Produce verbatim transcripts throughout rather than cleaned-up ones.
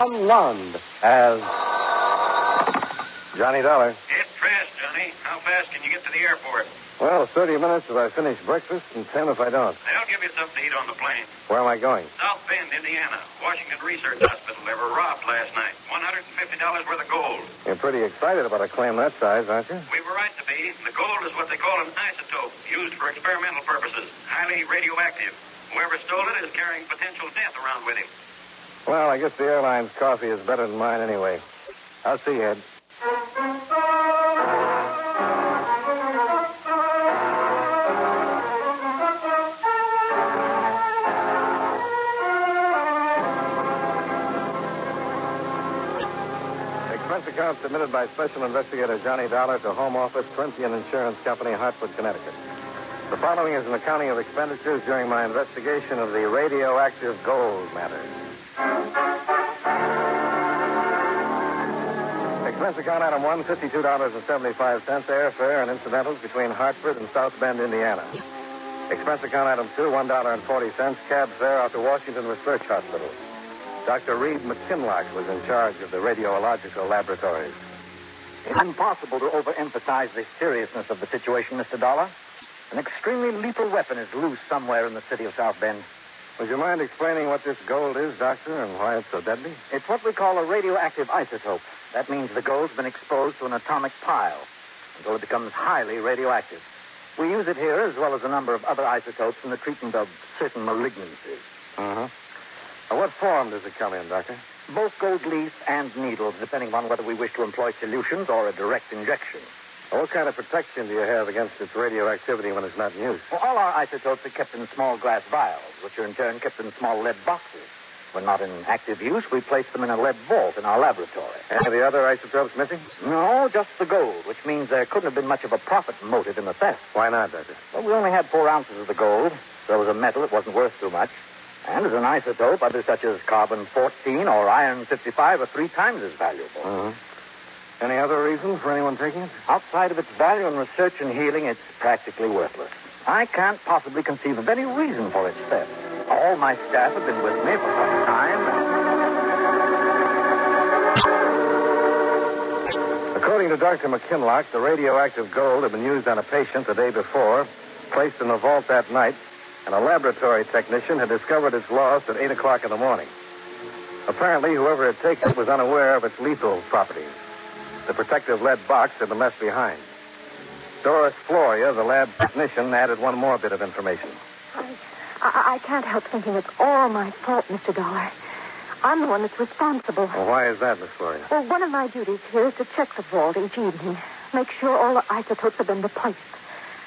unwound as Johnny Dollar. Get dressed, Johnny. How fast can you get to the airport? Well, thirty minutes if I finish breakfast and ten if I don't. They'll give you something to eat on the plane. Where am I going? South Bend, Indiana. Washington Research Hospital. They were robbed last night. one hundred fifty dollars worth of gold. You're pretty excited about a claim that size, aren't you? We were right to be. The gold is what they call an isotope, used for experimental purposes. Highly radioactive. Whoever stole it is carrying potential death around with him. Well, I guess the airline's coffee is better than mine anyway. I'll see you, Ed. Account submitted by Special Investigator Johnny Dollar to Home Office, Corinthian Insurance Company, Hartford, Connecticut. The following is an accounting of expenditures during my investigation of the radioactive gold matter. Expense account item one, fifty-two dollars and seventy-five cents airfare and incidentals between Hartford and South Bend, Indiana. Expense account item two, one dollar and forty cents cab fare out to Washington Research Hospital. Doctor Reed McKinlock was in charge of the radiological laboratories. It's impossible to overemphasize the seriousness of the situation, Mister Dollar. An extremely lethal weapon is loose somewhere in the city of South Bend. Would you mind explaining what this gold is, Doctor, and why it's so deadly? It's what we call a radioactive isotope. That means the gold's been exposed to an atomic pile until it becomes highly radioactive. We use it here as well as a number of other isotopes in the treatment of certain malignancies. Uh-huh. What form does it come in, Doctor? Both gold leaf and needles, depending on whether we wish to employ solutions or a direct injection. What kind of protection do you have against its radioactivity when it's not in use? Well, all our isotopes are kept in small glass vials, which are in turn kept in small lead boxes. When not in active use, we place them in a lead vault in our laboratory. Any of the other isotopes missing? No, just the gold, which means there couldn't have been much of a profit motive in the theft. Why not, Doctor? Well, we only had four ounces of the gold. There was a metal, it wasn't worth too much. And as an isotope, others such as carbon fourteen or iron fifty-five are three times as valuable. Mm-hmm. Any other reason for anyone taking it? Outside of its value in research and healing, it's practically worthless. I can't possibly conceive of any reason for its theft. All my staff have been with me for some time. According to Doctor McKinlock, the radioactive gold had been used on a patient the day before, placed in a vault that night, and a laboratory technician had discovered its loss at eight o'clock in the morning. Apparently, whoever had taken it was unaware of its lethal properties. The protective lead box had been left behind. Doris Floria, the lab technician, added one more bit of information. I, I, I can't help thinking it's all my fault, Mister Dollar. I'm the one that's responsible. Well, why is that, Miss Floria? Well, one of my duties here is to check the vault each evening, make sure all the isotopes have been replaced,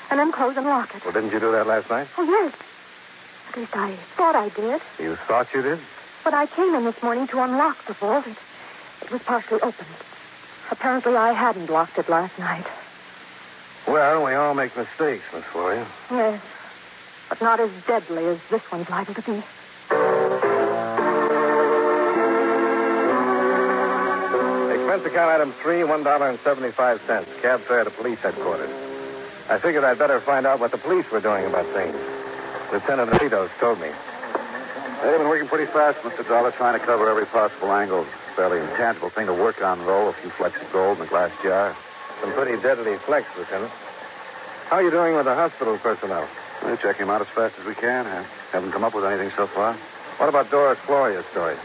and unclose and lock it. Well, didn't you do that last night? Oh, yes. At least I thought I did. You thought you did? When I came in this morning to unlock the vault, it, it was partially open. Apparently, I hadn't locked it last night. Well, we all make mistakes, Miss Floria. Yes, but not as deadly as this one's liable to be. Expense account item three, one dollar and seventy-five cents. Cab fare to police headquarters. I figured I'd better find out what the police were doing about things. Lieutenant Amitos told me. They've been working pretty fast, Mister Dollar, trying to cover every possible angle. Fairly intangible thing to work on, though. A few flecks of gold in a glass jar. Some pretty deadly flecks, Lieutenant. How are you doing with the hospital personnel? We're checking them out as fast as we can. I haven't come up with anything so far. What about Doris Floria's story?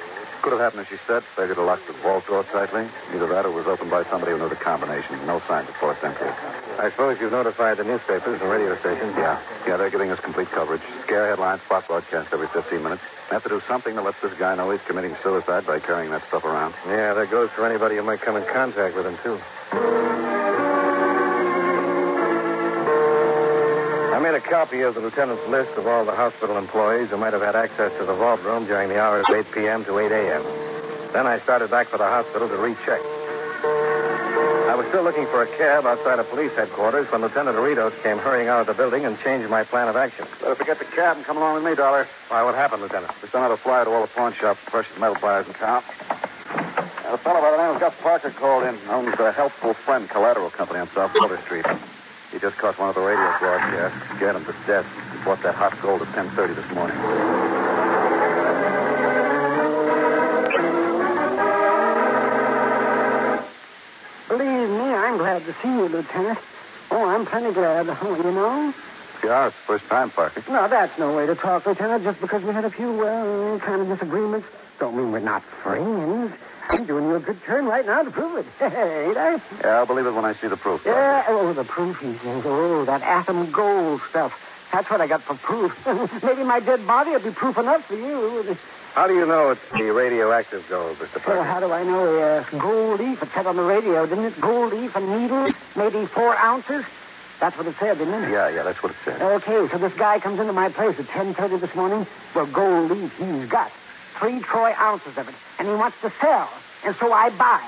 Could have happened as she said. Failure to lock the vault door tightly. Either that or it was opened by somebody who knew the combination. No signs of forced entry. I suppose you've notified the newspapers and radio stations. Yeah. Yeah, they're giving us complete coverage. Scare headlines, spot broadcast every fifteen minutes. Have to do something that lets this guy know he's committing suicide by carrying that stuff around. Yeah, that goes for anybody who might come in contact with him, too. I made a copy of the lieutenant's list of all the hospital employees who might have had access to the vault room during the hours of eight p.m. to eight a.m. Then I started back for the hospital to recheck. I was still looking for a cab outside of police headquarters when Lieutenant Aredos came hurrying out of the building and changed my plan of action. Better forget the cab and come along with me, Dollar. Why, what happened, Lieutenant? We sent out a flyer to all the pawn shops, precious metal buyers and cops. A fellow by the name of Gus Parker called in, owns the Helpful Friend Collateral Company on South Water Street. He just caught one of the radio broadcasts, scared him to death, and bought that hot gold at ten thirty this morning. glad to see you, Lieutenant. Oh, I'm plenty glad, you know. Yeah, it's the first time, Parker. No, that's no way to talk, Lieutenant. Just because we had a few, well, kind of disagreements, don't mean we're not friends. I'm doing you a good turn right now to prove it. Ain't I? Yeah, I'll believe it when I see the proof. Parker. Yeah, oh, the proof, he says. Oh, that atom gold stuff. That's what I got for proof. Maybe my dead body will be proof enough for you. How do you know it's the radioactive gold, Mister Parker? Well, how do I know? Uh, gold leaf, it said on the radio, didn't it? Gold leaf and needles, maybe four ounces. That's what it said, didn't it? Yeah, yeah, that's what it said. Okay, so this guy comes into my place at ten thirty this morning. Well, gold leaf he's got. Three troy ounces of it. And he wants to sell. And so I buy.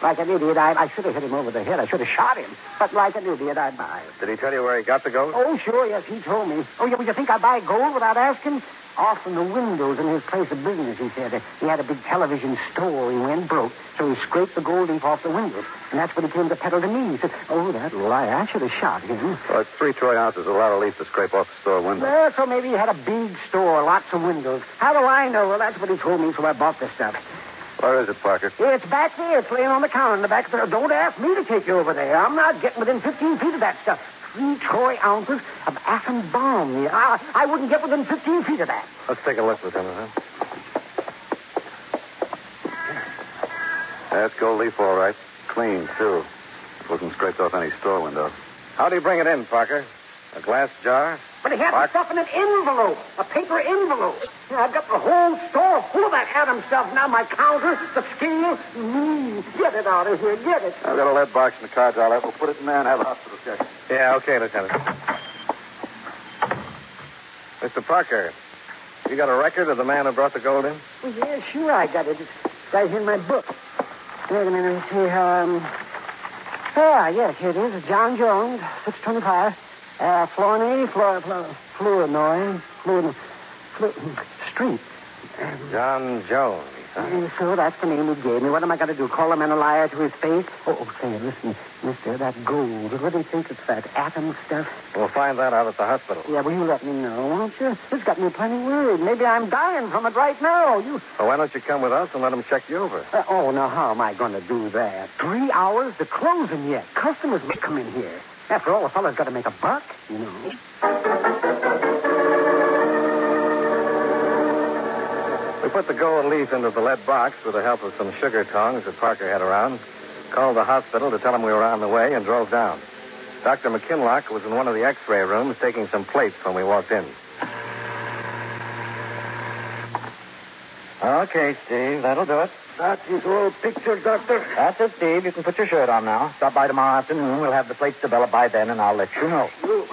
Like an idiot, I, I should have hit him over the head. I should have shot him. But like an idiot, I buy. Did he tell you where he got the gold? Oh, sure, yes, he told me. Oh, yeah, well, you think I buy gold without asking? Off from the windows in his place of business, he said. He had a big television store. He went broke, so he scraped the gold leaf off the windows. And that's when he came to peddle to me. He said, oh, that liar, I should have shot him. Well, it's three troy ounces, a lot of leaf to scrape off the store window. Well, so maybe he had a big store, lots of windows. How do I know? Well, that's what he told me, so I bought this stuff. Where is it, Parker? It's back there. It's laying on the counter in the back of the... Don't ask me to take you over there. I'm not getting within fifteen feet of that stuff. Three troy ounces of atom bomb. I, I wouldn't get within fifteen feet of that. Let's take a look, Lieutenant. Huh? That's gold leaf, all right. Clean, too. It wasn't scraped off any store window. How do you bring it in, Parker? A glass jar? But he had the stuff in an envelope, a paper envelope. Yeah, I've got the whole store full of that atom stuff. Now my counter, the scale, me. Get it out of here, get it. I've got a lead box in the car, Dollar. We'll put it in there and have a hospital check. Yeah, okay, Lieutenant. Mister Parker, you got a record of the man who brought the gold in? Well, yeah, sure I got it. It's right here in my book. Wait a minute, let me see how... Um... Ah, yes, here it is. John Jones, six twenty-five. Uh, Florney, Flor, Flor, Flournoy, Flournoy, Flor, Street. Um, John Jones. Huh? So that's the name he gave me. What am I going to do, call a man a liar to his face? Oh, oh, say, listen, mister, that gold, what do you think it's that atom stuff? We'll find that out at the hospital. Yeah, well, you let me know, won't you? It's got me plenty worried. Maybe I'm dying from it right now. You... Well, why don't you come with us and let them check you over? Uh, oh, now, how am I going to do that? Three hours to closing yet. Customers will come in here. After all, a fellow's got to make a buck, you know. We put the gold leaf into the lead box with the help of some sugar tongs that Parker had around, called the hospital to tell them we were on the way, and drove down. Doctor McKinlock was in one of the x-ray rooms taking some plates when we walked in. Okay, Steve, that'll do it. That's his whole picture, Doctor. That's it, Steve. You can put your shirt on now. Stop by tomorrow afternoon. We'll have the plates developed by then, and I'll let you know. You,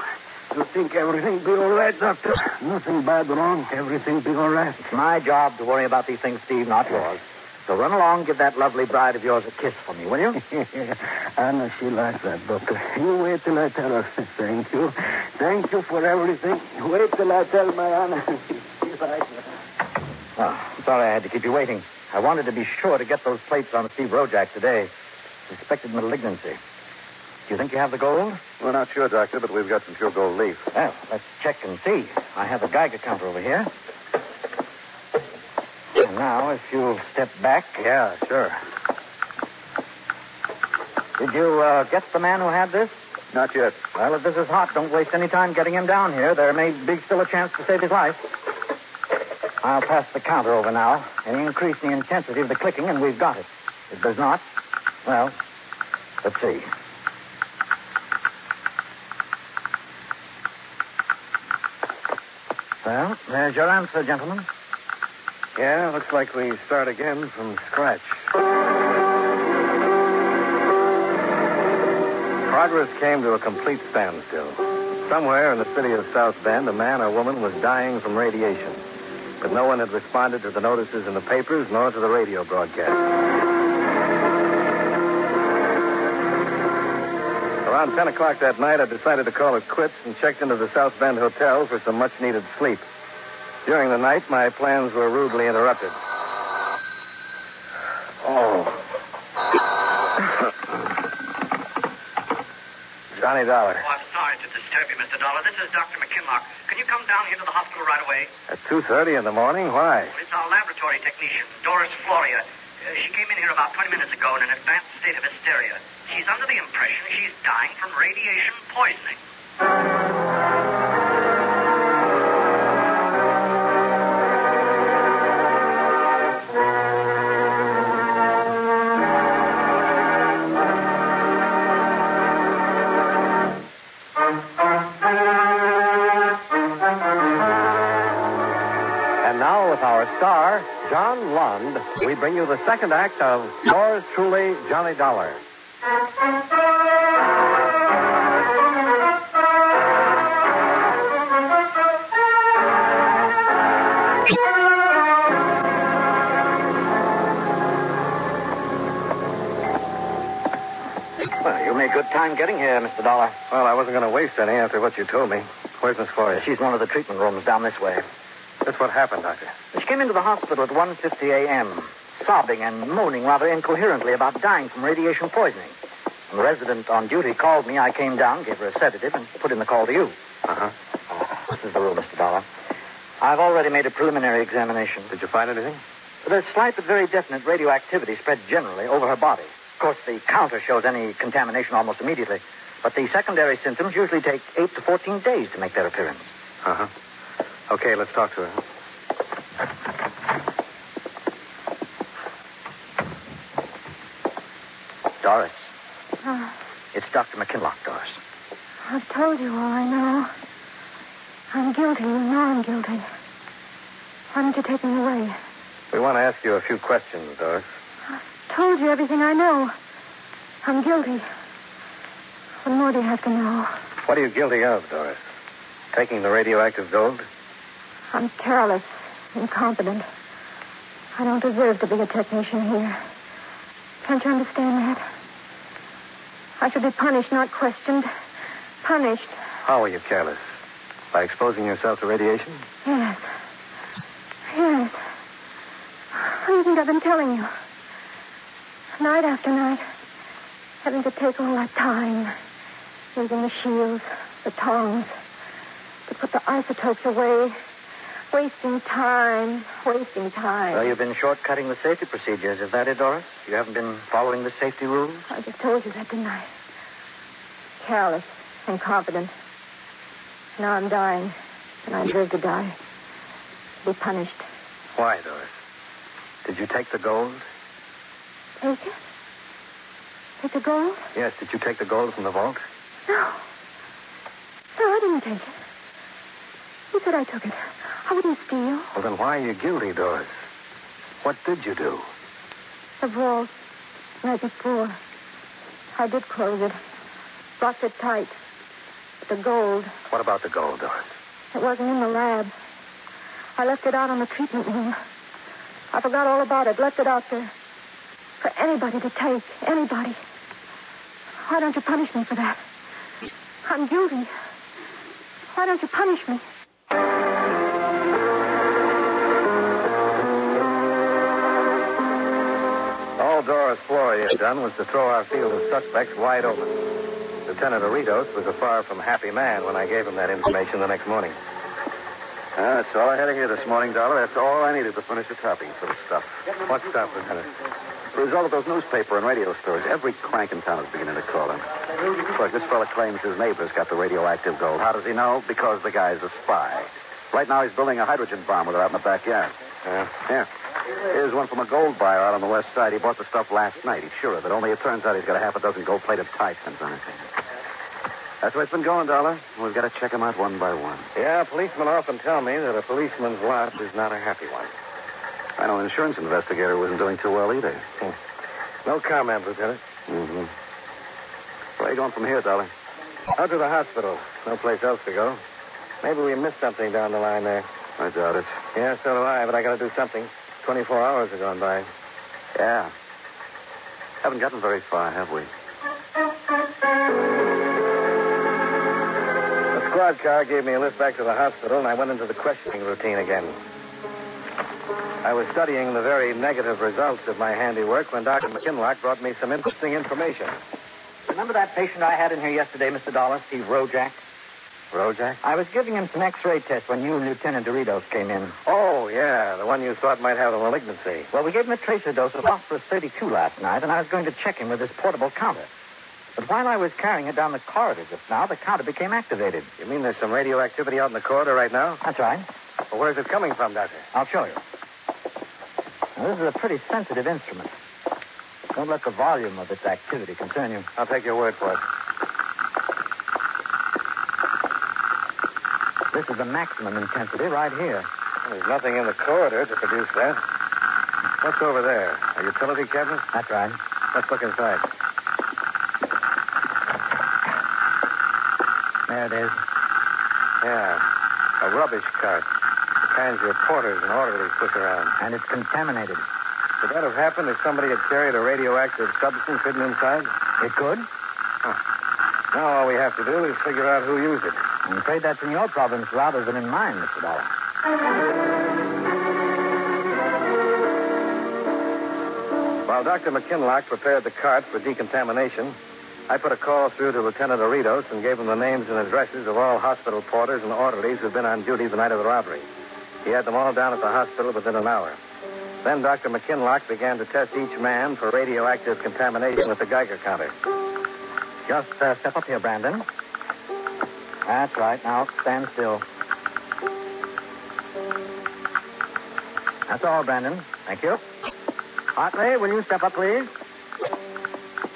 you think everything be all right, Doctor? Nothing bad wrong. Everything be all right. It's my job to worry about these things, Steve, not yours. So run along, give that lovely bride of yours a kiss for me, will you? I know she likes that, Doctor. You wait till I tell her. Thank you. Thank you for everything. Wait till I tell my Anna. She likes it. Oh, sorry I had to keep you waiting. I wanted to be sure to get those plates on Steve Rojack today. Suspected malignancy. Do you think you have the gold? We're not sure, Doctor, but we've got some pure gold leaf. Well, let's check and see. I have a Geiger counter over here. And now, if you'll step back... Yeah, sure. Did you uh, get the man who had this? Not yet. Well, if this is hot, don't waste any time getting him down here. There may be still a chance to save his life. I'll pass the counter over now and increase the intensity of the clicking, and we've got it. If does not, well, let's see. Well, there's your answer, gentlemen. Yeah, looks like we start again from scratch. Progress came to a complete standstill. Somewhere in the city of South Bend, a man or woman was dying from radiation. But no one had responded to the notices in the papers nor to the radio broadcast. Around ten o'clock that night, I decided to call it quits and checked into the South Bend Hotel for some much-needed sleep. During the night, my plans were rudely interrupted. Oh. Johnny Dollar. Oh, I'm sorry to disturb you, Mister Dollar. This is Doctor McKinlock. Can you come down here to the hospital right away? At two thirty in the morning? Why? Well, it's our laboratory technician, Doris Floria. Uh, she came in here about twenty minutes ago in an advanced state of hysteria. She's under the impression she's dying from radiation poisoning. Star, John Lund, we bring you the second act of Yours Truly, Johnny Dollar. Well, you made good time getting here, Mister Dollar. Well, I wasn't going to waste any after what you told me. Where's Miss Floria? She's in one of the treatment rooms down this way. That's what happened, Doctor. She came into the hospital at one fifty a.m., sobbing and moaning rather incoherently about dying from radiation poisoning. When the resident on duty called me, I came down, gave her a sedative, and put in the call to you. Uh-huh. Uh, this is the rule, Mister Dollar. I've already made a preliminary examination. Did you find anything? There's slight but very definite radioactivity spread generally over her body. Of course, the counter shows any contamination almost immediately, but the secondary symptoms usually take eight to fourteen days to make their appearance. Uh-huh. Okay, let's talk to her. Doris. Uh, it's Doctor McKinlock, Doris. I've told you all I know. I'm guilty. You know I'm guilty. Why don't you take me away? We want to ask you a few questions, Doris. I've told you everything I know. I'm guilty. What more do you have to know? What are you guilty of, Doris? Taking the radioactive gold? I'm careless, incompetent. I don't deserve to be a technician here. Can't you understand that? I should be punished, not questioned. Punished. How were you careless? By exposing yourself to radiation? Yes. Yes. What do you think I've been telling you? Night after night, having to take all that time, using the shields, the tongs, to put the isotopes away. Wasting time, wasting time. Well, you've been shortcutting the safety procedures. Is that it, Doris? You haven't been following the safety rules? I just told you that, didn't I? Careless, incompetent. Now I'm dying, and I deserve to die. Be punished. Why, Doris? Did you take the gold? Take it? Take the gold? Yes, did you take the gold from the vault? No. No, I didn't take it. Who said I took it? I wouldn't steal. Well, then why are you guilty, Doris? What did you do? The vault. Night before. I did close it. Locked it tight. But the gold. What about the gold, Doris? It wasn't in the lab. I left it out on the treatment room. I forgot all about it. Left it out there. For anybody to take. Anybody. Why don't you punish me for that? I'm guilty. Why don't you punish me? Doris Floria had done was to throw our field of suspects wide open. Lieutenant Aredos was a far from happy man when I gave him that information the next morning. Uh, that's all I had to hear this morning, Dollar. That's all I needed to finish the topping for the stuff. What stuff, Lieutenant? The result of those newspaper and radio stories. Every crank in town is beginning to call him. Look, this fella claims his neighbor's got the radioactive gold. How does he know? Because the guy's a spy. Right now he's building a hydrogen bomb with it out in the backyard. Yeah. Yeah. Here's one from a gold buyer out on the west side. He bought the stuff last night. He's sure of it. Only it turns out he's got a half a dozen gold-plated Tysons on his hands. That's the way it's been going, Dollar. We've got to check them out one by one. Yeah, policemen often tell me that a policeman's lot is not a happy one. I know an insurance investigator wasn't doing too well either. Hmm. No comment, Lieutenant. Mm-hmm. Where are you going from here, Dollar? Out to the hospital. No place else to go. Maybe we missed something down the line there. I doubt it. Yeah, so do I, but I got to do something. Twenty-four hours have gone by. Yeah. Haven't gotten very far, have we? The squad car gave me a lift back to the hospital, and I went into the questioning routine again. I was studying the very negative results of my handiwork when Doctor McKinlock brought me some interesting information. Remember that patient I had in here yesterday, Mister Dollar, Steve Rojack? Rojack? I was giving him some X-ray tests when you and Lieutenant Aredos came in. Oh, yeah, the one you thought might have a malignancy. Well, we gave him a tracer dose of phosphorus thirty-two last night, and I was going to check him with this portable counter. But while I was carrying it down the corridor just now, the counter became activated. You mean there's some radioactivity out in the corridor right now? That's right. Well, where is it coming from, Doctor? I'll show you. Now, this is a pretty sensitive instrument. Don't let the volume of its activity concern you. I'll take your word for it. This is the maximum intensity right here. Well, there's nothing in the corridor to produce that. What's over there? A utility cabinet? That's right. Let's look inside. There it is. Yeah. A rubbish cart. The kinds your porters and orderlies push around. And it's contaminated. Would that have happened if somebody had carried a radioactive substance hidden inside? It could. Huh. Now all we have to do is figure out who used it. I'm afraid that's in your province rather than in mine, Mister Dollar. While Doctor McKinlock prepared the cart for decontamination, I put a call through to Lieutenant Aredos and gave him the names and addresses of all hospital porters and orderlies who'd been on duty the night of the robbery. He had them all down at the hospital within an hour. Then Doctor McKinlock began to test each man for radioactive contamination with the Geiger counter. Just uh, step up here, Brandon. That's right. Now, stand still. That's all, Brandon. Thank you. Hartley, will you step up, please?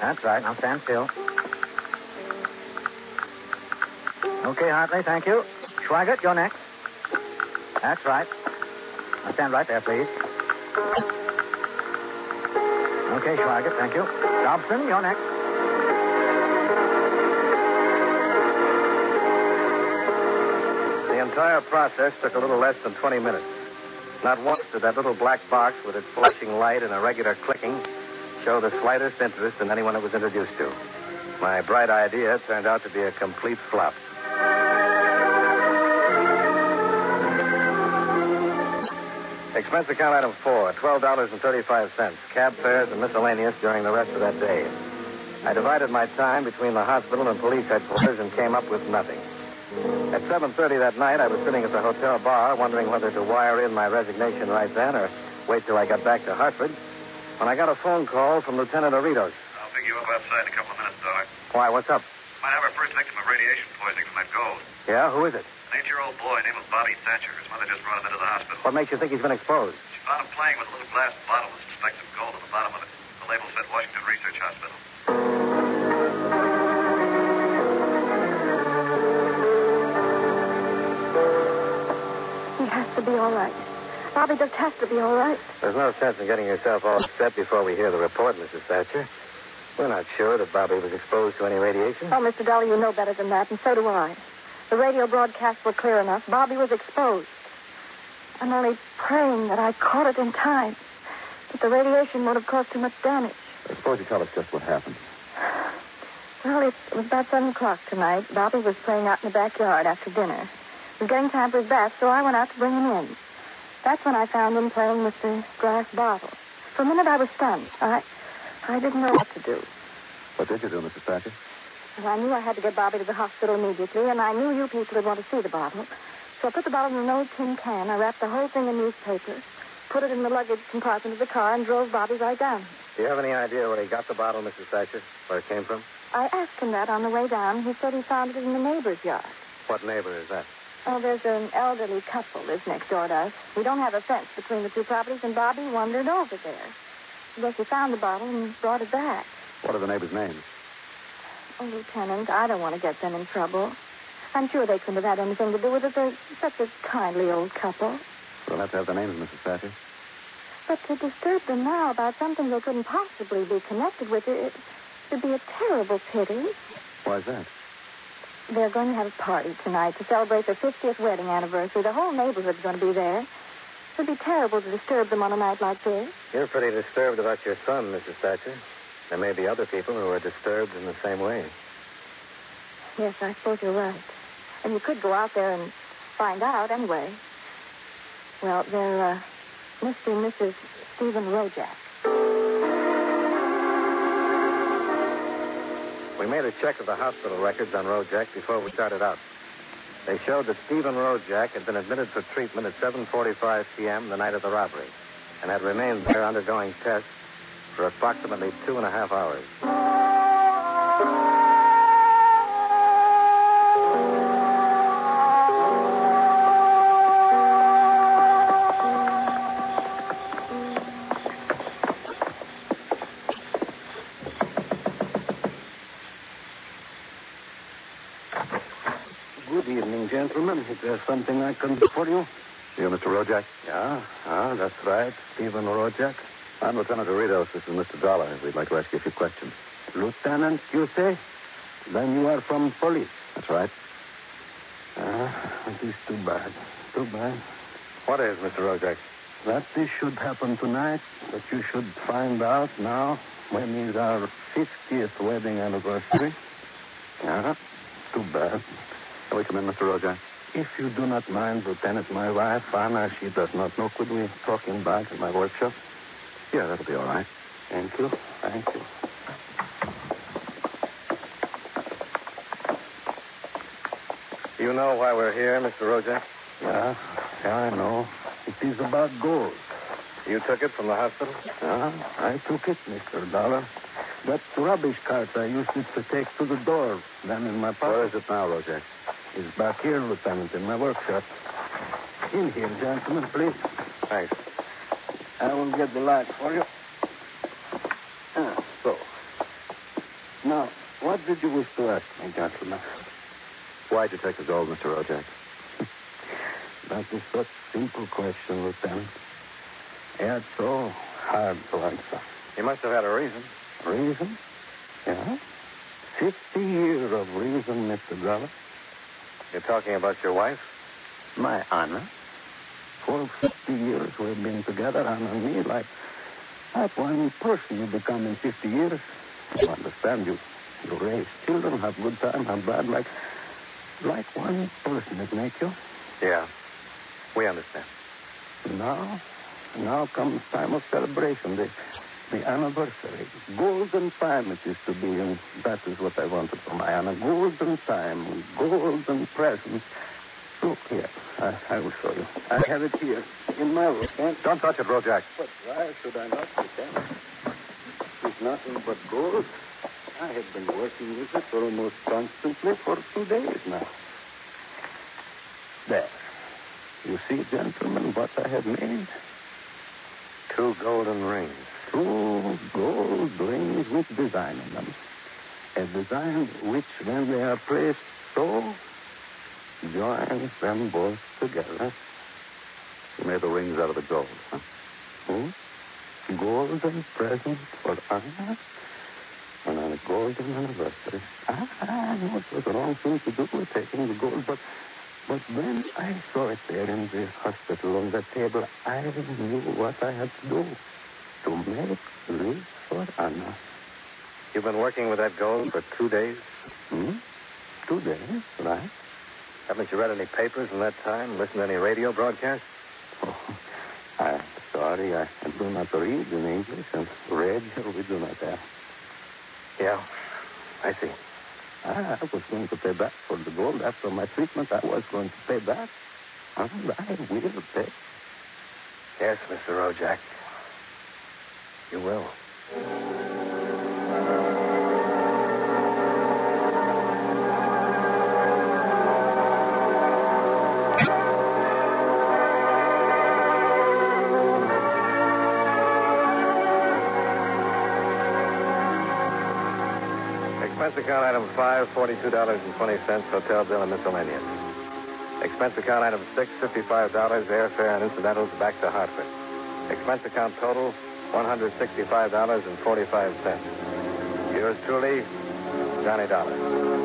That's right. Now, stand still. Okay, Hartley, thank you. Schweigert, you're next. That's right. Now, stand right there, please. Okay, Schweigert, thank you. Dobson, you're next. The entire process took a little less than twenty minutes. Not once did that little black box with its flashing light and irregular clicking show the slightest interest in anyone it was introduced to. My bright idea turned out to be a complete flop. Expense account item four, twelve dollars and thirty-five cents, cab fares and miscellaneous during the rest of that day. I divided my time between the hospital and police headquarters and came up with nothing. At seven thirty that night, I was sitting at the hotel bar wondering whether to wire in my resignation right then or wait till I got back to Hartford when I got a phone call from Lieutenant Aredos. I'll pick you up outside in a couple of minutes, Doc. Why, what's up? Might have our first victim of radiation poisoning from that gold. Yeah, who is it? An eight-year-old boy named Bobby Thatcher. His mother just brought him into the hospital. What makes you think he's been exposed? She found him playing with a little glass bottle with suspected gold at the bottom of it. The label said Washington Research Hospital. He has to be all right. Bobby just has to be all right. There's no sense in getting yourself all upset before we hear the report, Missus Thatcher. We're not sure that Bobby was exposed to any radiation. Oh, Mister Dollar, you know better than that, and so do I. The radio broadcasts were clear enough. Bobby was exposed. I'm only praying that I caught it in time. But the radiation won't have caused too much damage. I suppose you tell us just what happened. Well, it was about seven o'clock tonight. Bobby was playing out in the backyard after dinner. It was getting time for his bath, so I went out to bring him in. That's when I found him playing with the glass bottle. For a minute, I was stunned. I, I didn't know what to do. What did you do, Missus Thatcher? Well, I knew I had to get Bobby to the hospital immediately, and I knew you people would want to see the bottle. So I put the bottle in an old tin can. I wrapped the whole thing in newspaper, put it in the luggage compartment of the car, and drove Bobby right down. Do you have any idea where he got the bottle, Missus Thatcher? Where it came from? I asked him that on the way down. He said he found it in the neighbor's yard. What neighbor is that? Oh, there's an elderly couple lives next door to us. We don't have a fence between the two properties, and Bobby wandered over there. I guess he found the bottle and brought it back. What are the neighbors' names? Oh, Lieutenant, I don't want to get them in trouble. I'm sure they couldn't have had anything to do with it. They're such a kindly old couple. We'll have to have the names, Missus Thatcher. But to disturb them now about something they couldn't possibly be connected with, it would be a terrible pity. Why's that? They're going to have a party tonight to celebrate their fiftieth wedding anniversary. The whole neighborhood's going to be there. It would be terrible to disturb them on a night like this. You're pretty disturbed about your son, Missus Thatcher. There may be other people who are disturbed in the same way. Yes, I suppose you're right. And you could go out there and find out anyway. Well, they're uh, Mister and Missus Stephen Rojack. We made a check of the hospital records on Rojack before we started out. They showed that Stephen Rojack had been admitted for treatment at seven forty-five p.m. the night of the robbery and had remained there undergoing tests for approximately two and a half hours. Gentlemen, if there's something I can do for you. You, Mister Rojack? Yeah, ah, that's right, Stephen Rojack. I'm Lieutenant Aredos. This is Mister Dollar. We'd like to ask you a few questions. Lieutenant, you say? Then you are from police. That's right. Ah, it is too bad. Too bad. What is, Mister Rojack? That this should happen tonight, that you should find out now when is our fiftieth wedding anniversary. Yeah, too bad. Shall we come in, Mister Rojack? If you do not mind, Lieutenant, my wife, Anna, she does not know. Could we talk in back at my workshop? Yeah, that'll be all right. Thank you. Thank you. Do you know why we're here, Mister Rojack? Yeah, yeah, I know. It is about gold. You took it from the hospital? Yeah, I took it, Mister Dollar. That rubbish cart, I used it to take to the door, then in my pocket. Where is it now, Rojack? It's back here, Lieutenant, in my workshop. In here, gentlemen, please. Thanks. I will get the light for you. Ah, so. Now, what did you wish to ask me, gentlemen? Why did you take the gold, Mister Rojack? That is such a simple question, Lieutenant. It's so hard to answer. You must have had a reason. Reason? Yeah. Fifty years of reason, Mister Dollar. You're talking about your wife? My Anna. For fifty years we've been together, Anna and me, like, like one person you become in fifty years. You understand, you, you raise children, have good time, have bad, like, like one person, it makes you. Yeah, we understand. Now, now comes time of celebration, the, the anniversary. Golden time it is to be, and that is what I wanted for my Anna. Golden time, golden presents. Look here. I, I will show you. I have it here in my room. And... Don't touch it, Rojack. But why should I not? It's nothing but gold. I have been working with it almost constantly for two days now. There. You see, gentlemen, what I have made? Two golden rings. Two gold rings with design in them. A design which, when they are placed so, joins them both together. You made the rings out of the gold, huh? Hmm? Golden present for Anna and on a golden anniversary. I, I know it was the wrong thing to do with taking the gold, but, but when I saw it there in the hospital on the table, I knew what I had to do. To make rings for Anna. You've been working with that gold for two days? Hmm? Two days, right. Haven't you read any papers in that time? Listened to any radio broadcasts? Oh, I'm sorry. I do not read in English, and radio we do not have. Yeah, I see. I, I was going to pay back for the gold after my treatment. I was going to pay back, and I will pay. Yes, Mister Rojack. You will. Expense account item five, forty-two dollars and twenty cents, hotel bill and miscellaneous. Expense account item six, fifty-five dollars, airfare and incidentals back to Hartford. Expense account total, one hundred sixty-five dollars and forty-five cents. Yours truly, Johnny Dollar.